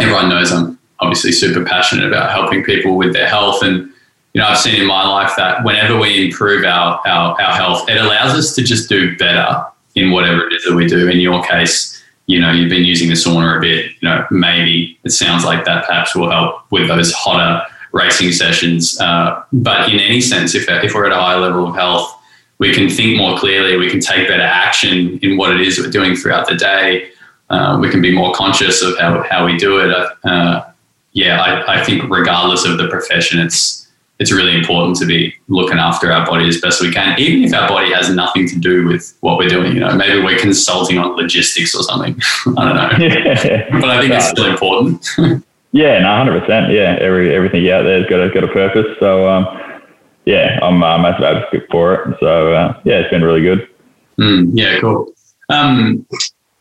everyone knows I'm obviously super passionate about helping people with their health, and you know, I've seen in my life that whenever we improve our our, our health, it allows us to just do better in whatever it is that we do. In your case, you know, you've been using the sauna a bit, you know, maybe it sounds like that perhaps will help with those hotter racing sessions. Uh, but in any sense, if, if we're at a high level of health, we can think more clearly, we can take better action in what it is we're doing throughout the day. Uh, we can be more conscious of how, how we do it. Uh, yeah, I, I think regardless of the profession, it's, it's really important to be looking after our body as best we can, even if our body has nothing to do with what we're doing. You know, maybe we're consulting on logistics or something. I don't know. Yeah. But I think no, it's still important. yeah, no, one hundred percent. Yeah, every, everything out there has got a, got a purpose. So, um, yeah, I'm a massive advocate for it. So, uh, yeah, it's been really good. Mm, yeah, cool. Um,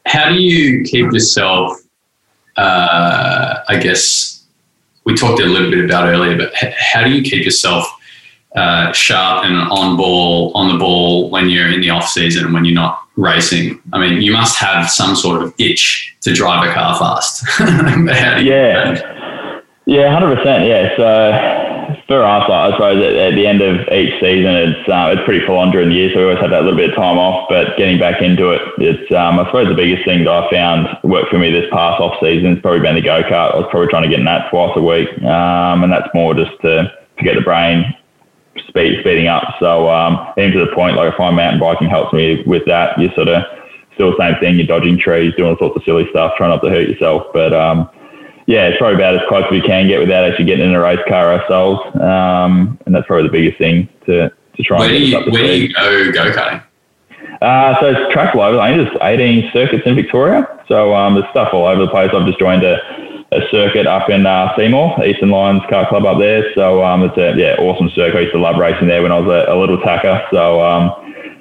how do you keep yourself, uh, I guess, we talked a little bit about earlier, but how do you keep yourself uh, sharp and on ball, on the ball when you're in the off season and when you're not racing? I mean, you must have some sort of itch to drive a car fast. yeah, yeah, hundred percent. Yeah. So for us, I suppose at, at the end of each season, it's uh, it's pretty full on during the year, so we always have that little bit of time off. But getting back into it, it's um, I suppose the biggest thing that I found worked for me this past off season has probably been the go kart. I was probably trying to get in that twice a week, um, and that's more just to, to get the brain speed speeding up. So um, even to the point, like if I'm mountain biking, helps me with that. You're sort of still the same thing. You're dodging trees, doing all sorts of silly stuff, trying not to hurt yourself, but. Um, Yeah, it's probably about as close as we can get without actually getting in a race car ourselves, um, and that's probably the biggest thing to, to try where and get you, us up to where speed. Where do you go go-karting? Uh, so it's Track Flow. I think there's eighteen circuits in Victoria, so um, there's stuff all over the place. I've just joined a, a circuit up in uh, Seymour, Eastern Lions Kart Club up there, so um, it's a yeah awesome circuit. I used to love racing there when I was a, a little tacker, so um,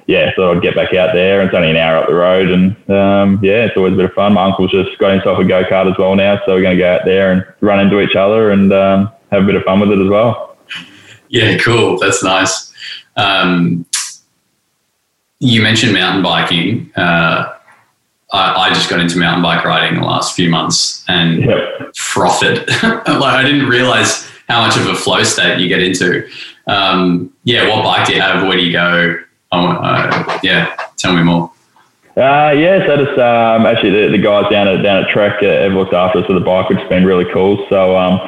yeah, so I'd get back out there. It's only an hour up the road, and um, yeah, it's always a bit of fun. My uncle's just got himself a go-kart as well now, so we're going to go out there and run into each other and um, have a bit of fun with it as well. Yeah, cool. That's nice. Um, you mentioned mountain biking. Uh, I, I just got into mountain bike riding the last few months and yep. frothed it. Like, I didn't realize how much of a flow state you get into. Um, yeah, what bike do you have? Where do you go? Oh, uh, yeah, tell me more. Uh, yeah, so just um, actually the, the guys down at down at Trek have looked after us with the bike, which has been really cool. So um,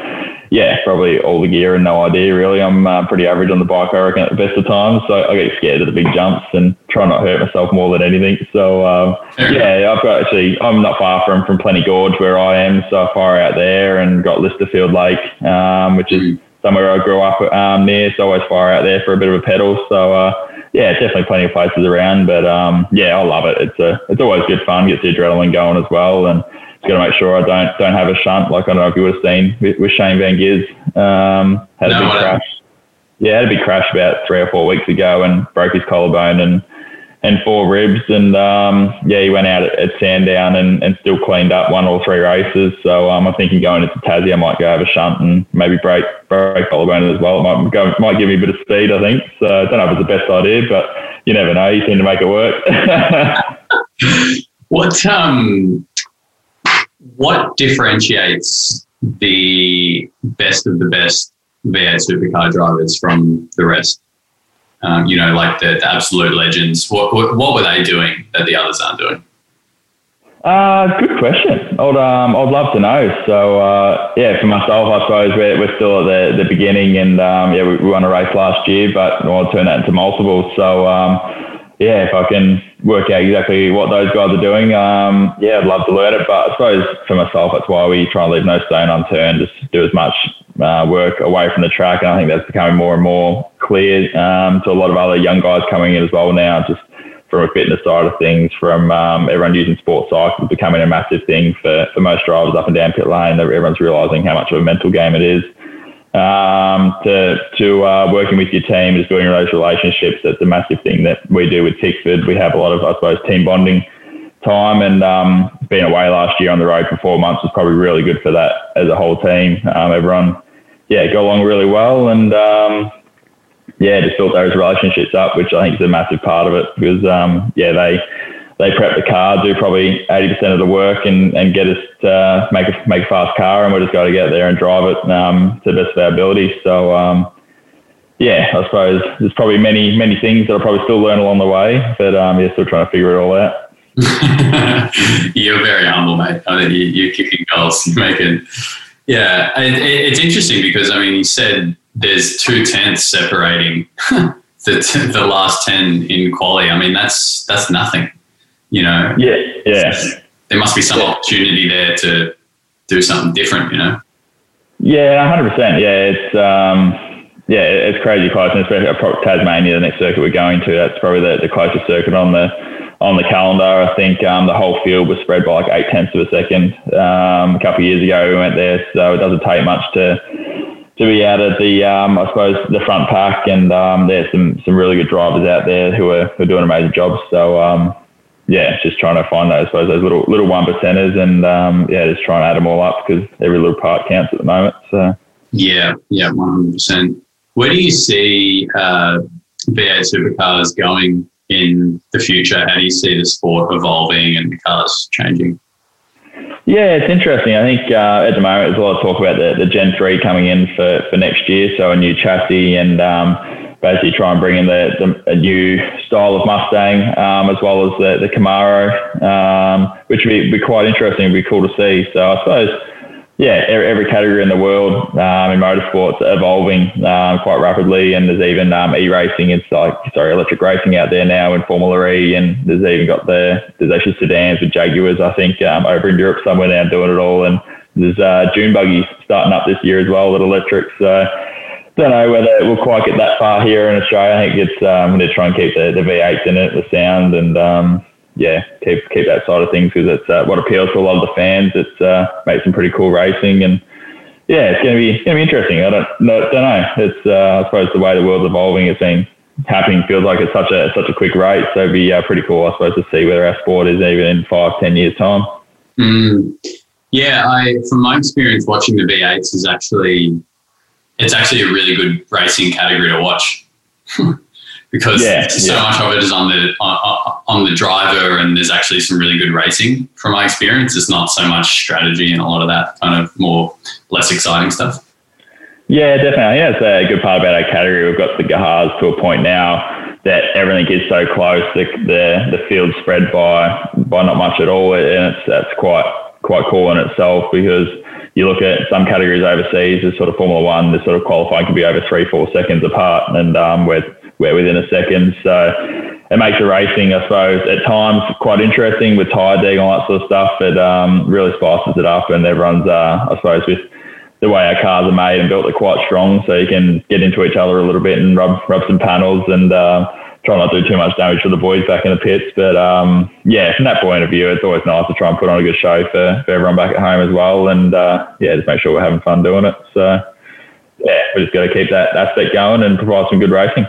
yeah, probably all the gear and no idea really. I'm uh, pretty average on the bike, I reckon, at the best of times. So I get scared of the big jumps and try not to hurt myself more than anything. So um, yeah, I've got actually I'm not far from from Plenty Gorge where I am, so I fire out there and got Listerfield Lake, um, which is somewhere I grew up um, near. So I always fire out there for a bit of a pedal. So. Uh, Yeah, definitely plenty of places around, but um, yeah, I love it. It's a, it's always good fun. Gets the adrenaline going as well, and it's got to make sure I don't don't have a shunt. Like, I don't know if you would have seen with, with Shane Van Gis, um, had no, a big crash. Yeah, had a big crash about three or four weeks ago, and broke his collarbone and and four ribs. And um, yeah, he went out at, at Sandown and, and still cleaned up, won all three races. So um, I'm thinking going into Tassie, I might go have a shunt and maybe break. break collarbone as well. It might go, might give me a bit of speed, I think. So I don't know if it's the best idea, but you never know. You seem to make it work. What um, what differentiates the best of the best V eight supercar drivers from the rest? Um, you know, like the, the absolute legends. What, what what were they doing that the others aren't doing? Uh, good question. I'd, um, I'd love to know. So, uh, yeah, for myself, I suppose we're, we're still at the, the beginning and, um, yeah, we, we won a race last year, but I'll turn that into multiple. So, um, yeah, if I can work out exactly what those guys are doing, um, yeah, I'd love to learn it. But I suppose for myself, that's why we try and leave no stone unturned, just do as much uh, work away from the track. And I think that's becoming more and more clear, um, to a lot of other young guys coming in as well now, just from a fitness side of things, from um, everyone using sports cycles becoming a massive thing for, for most drivers up and down pit lane. Everyone's realising how much of a mental game it is. Um, to to uh, working with your team, just building those relationships, that's a massive thing that we do with Tickford. We have a lot of, I suppose, team bonding time, and um, being away last year on the road for four months was probably really good for that as a whole team. Um, everyone, yeah, got along really well, and um, yeah, just built those relationships up, which I think is a massive part of it, because um, yeah, they they prep the car, do probably eighty percent of the work, and, and get us to uh, make a make a fast car, and we just got to get there and drive it um, to the best of our ability. So um, yeah, I suppose there's probably many many things that I'll probably still learn along the way, but um, yeah, still trying to figure it all out. You're very humble, mate. I mean, you, you're kicking goals, you're making. Yeah, it, it, it's interesting because I mean, you said. There's two tenths separating the t- the last ten in quali. I mean, that's that's nothing, you know. Yeah, yeah. So there must be some yeah. opportunity there to do something different, you know. Yeah, one hundred percent. Yeah, it's um, yeah, it's crazy close. And especially Tasmania, the next circuit we're going to, that's probably the, the closest circuit on the on the calendar. I think um, the whole field was spread by like eight tenths of a second um, a couple of years ago. We went there, so it doesn't take much to. to be out at the, um, I suppose, the front pack, and um, there's some, some really good drivers out there who are, who are doing amazing jobs. So, um, yeah, just trying to find those, I suppose, those little little one percenters, and, um, yeah, just trying to add them all up, because every little part counts at the moment. So yeah, yeah, one hundred percent. Where do you see uh, V eight supercars going in the future? How do you see the sport evolving and the cars changing? Yeah, it's interesting. I think uh, at the moment there's a lot of talk about the, the Gen Three coming in for, for next year, so a new chassis, and um, basically try and bring in the, the a new style of Mustang, um, as well as the, the Camaro, um, which would be, be quite interesting. It'd be cool to see. So I suppose, yeah, every, every category in the world um, in motorsports evolving um, quite rapidly, and there's even um, e-racing. It's like sorry, electric racing out there now in Formula E, and there's even got the there's actually sedans with Jaguars, I think, um, over in Europe somewhere now doing it all, and there's uh, dune buggies starting up this year as well with electrics. So don't know whether we'll quite get that far here in Australia. I think it's um, going to try and keep the, the V eights in it, the sound, and um, yeah, keep keep that side of things, because it's uh, what appeals to a lot of the fans. It's uh, made some pretty cool racing, and yeah, it's gonna be it's gonna be interesting. I don't no, don't know. It's uh, I suppose the way the world's evolving, it's been happening. Feels like it's such a such a quick rate. So it'd be uh, pretty cool, I suppose, to see whether our sport is even in five ten years time. Mm. Yeah, I from my experience watching the V eights is actually it's actually a really good racing category to watch because yeah, so yeah. much of it is on the on, on the driver, and there's actually some really good racing from my experience. It's not so much strategy and a lot of that kind of more less exciting stuff. Yeah, definitely. I think that's a good part about our category. We've got the Gahars to a point now that everything is so close. The the, the field's spread by by not much at all, and it's that's quite quite cool in itself because you look at some categories overseas, there's sort of Formula One, the sort of qualifying can be over three, four seconds apart, and um, we're we're within a second. So it makes the racing, I suppose, at times quite interesting with tire dig and all that sort of stuff. It um, really spices it up, and everyone's, uh, I suppose, with the way our cars are made and built, they're quite strong, so you can get into each other a little bit and rub rub some panels and uh, try not to do too much damage to the boys back in the pits. But um, yeah, from that point of view, it's always nice to try and put on a good show for, for everyone back at home as well. And uh, yeah, just make sure we're having fun doing it. So yeah, we just got to keep that aspect going and provide some good racing.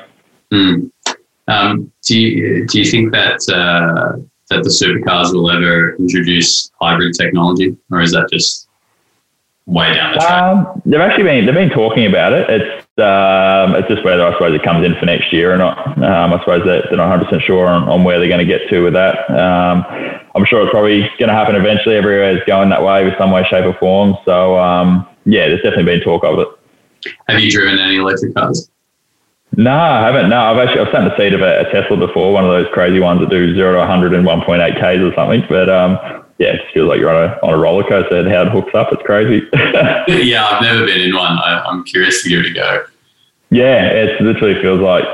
Mm. Um, do you do you think that uh, that the supercars will ever introduce hybrid technology, or is that just way down the track? Um, they've actually been they've been talking about it. It's um, it's just whether I suppose it comes in for next year or not. Um, I suppose that they're not one hundred percent sure on, on where they're going to get to with that. Um, I'm sure it's probably going to happen eventually. Everywhere is going that way with some way, shape, or form. So um, yeah, there's definitely been talk of it. Have you driven any electric cars? No, I haven't. No, I've actually I've sat in the seat of a, a Tesla before, one of those crazy ones that do zero to one hundred in one point eight kays or something. But um, yeah, it just feels like you're on a on a roller coaster and how it hooks up. It's crazy. Yeah, I've never been in one. I, I'm curious to give it a go. Yeah, it literally feels like,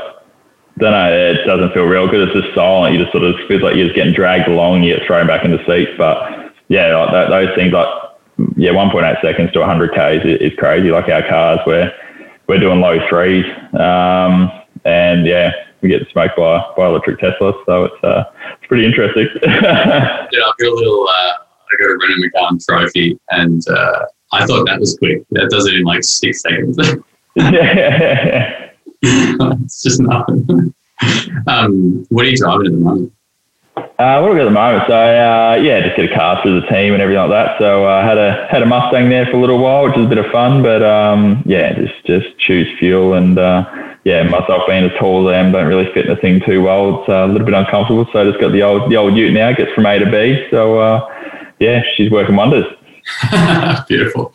don't know, it doesn't feel real because it's just silent. You just sort of it feels like you're just getting dragged along and you get thrown back in the seat. But yeah, like that, those things like, yeah, one point eight seconds to one hundred kays is, is crazy. Like our cars where we're doing low threes. Um, and yeah, we get smoked by, by electric Teslas, so it's uh, it's pretty interesting. Yeah, I've got a little, uh, I got a Renault Mégane Trophy, and uh, I thought that was quick. That does it in like six seconds. Yeah, it's just nothing. Um, what are you driving at the moment? Uh, what have we got at the moment? So uh, yeah, just get a car through the team and everything like that. So I uh, had a had a Mustang there for a little while, which is a bit of fun, but um, yeah, just just choose fuel and. Uh, Yeah, myself being as tall as I am, don't really fit in the thing too well. It's a little bit uncomfortable, so I just got the old the old ute now. It gets from A to B, so uh, yeah, she's working wonders. Beautiful.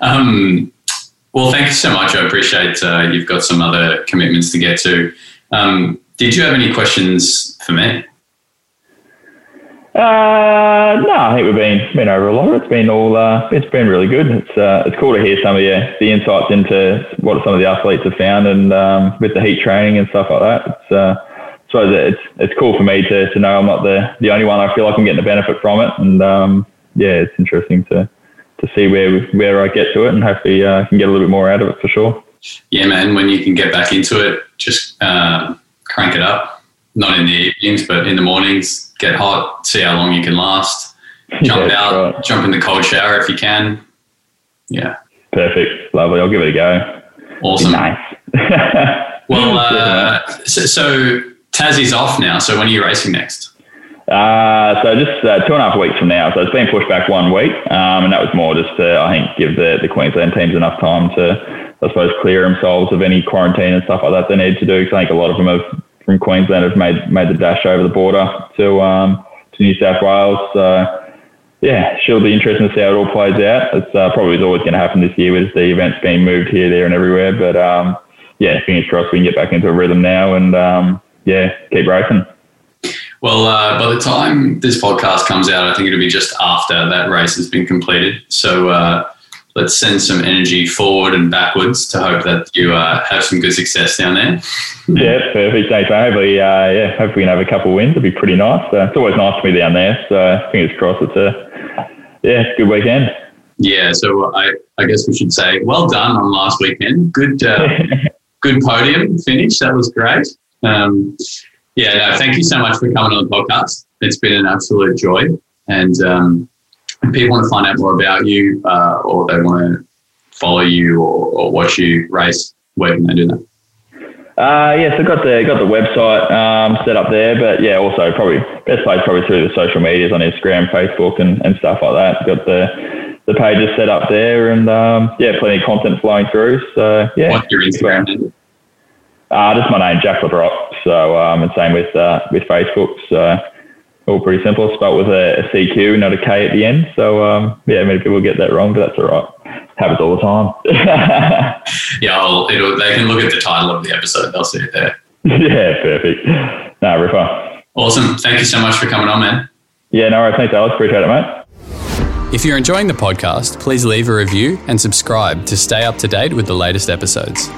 Um, well, thank you so much. I appreciate uh, you've got some other commitments to get to. Um, did you have any questions for me? Uh, no, I think we've been been over a lot. It's been all uh, it's been really good. It's uh, it's cool to hear some of the the insights into what some of the athletes have found and um, with the heat training and stuff like that. It's uh, so it's it's cool for me to, to know I'm not the, the only one. I feel like I'm getting a benefit from it, and um, yeah, it's interesting to to see where where I get to it, and hopefully uh, I can get a little bit more out of it for sure. Yeah, man. When you can get back into it, just uh, crank it up. Not in the evenings, but in the mornings, get hot, see how long you can last, jump yeah, out, right. Jump in the cold shower if you can. Yeah. Perfect. Lovely. I'll give it a go. Awesome. Be nice. Well, uh, so, so Tassie's off now. So when are you racing next? Uh, so just uh, two and a half weeks from now. So it's been pushed back one week. Um, and that was more just to, I think, give the, the Queensland teams enough time to, I suppose, clear themselves of any quarantine and stuff like that they need to do. Because I think a lot of them have from Queensland have made made the dash over the border to um, to New South Wales. So yeah, she'll be interesting to see how it all plays out. It's uh, probably is always going to happen this year with the events being moved here, there, and everywhere. But um, yeah, fingers crossed we can get back into a rhythm now and um, yeah, keep racing. Well, uh, by the time this podcast comes out, I think it'll be just after that race has been completed. So uh, let's send some energy forward and backwards to hope that you uh, have some good success down there. Yeah, perfect. Thanks. Hopefully, uh, yeah, hopefully we can have a couple of wins. It'd be pretty nice. Uh, it's always nice to be down there. So fingers crossed. It's a yeah, it's a good weekend. Yeah. So I, I guess we should say well done on last weekend. Good, uh, good podium finish. That was great. Um, yeah. No, thank you so much for coming on the podcast. It's been an absolute joy. And um, if people want to find out more about you, uh, or they want to follow you or, or watch you race, where can they do that? Uh, yes, yeah, so I've got the, got the website um, set up there, but yeah, also probably best place probably through the social medias on Instagram, Facebook and, and stuff like that. Got the the page is set up there, and um, yeah, plenty of content flowing through. So yeah, what's your Instagram name? Uh, just my name, Jack Le Brocq. So um, and same with uh, with Facebook. So all pretty simple, spelt with a, a C Q, not a K at the end. So um, yeah, many people get that wrong, but that's all right. Happens all the time. yeah, I'll, it'll, they can look at the title of the episode; they'll see it there. Yeah, perfect. No, ripper. Awesome. Thank you so much for coming on, man. Yeah, no worries. Thanks, Alex. Appreciate it, mate. If you're enjoying the podcast, please leave a review and subscribe to stay up to date with the latest episodes.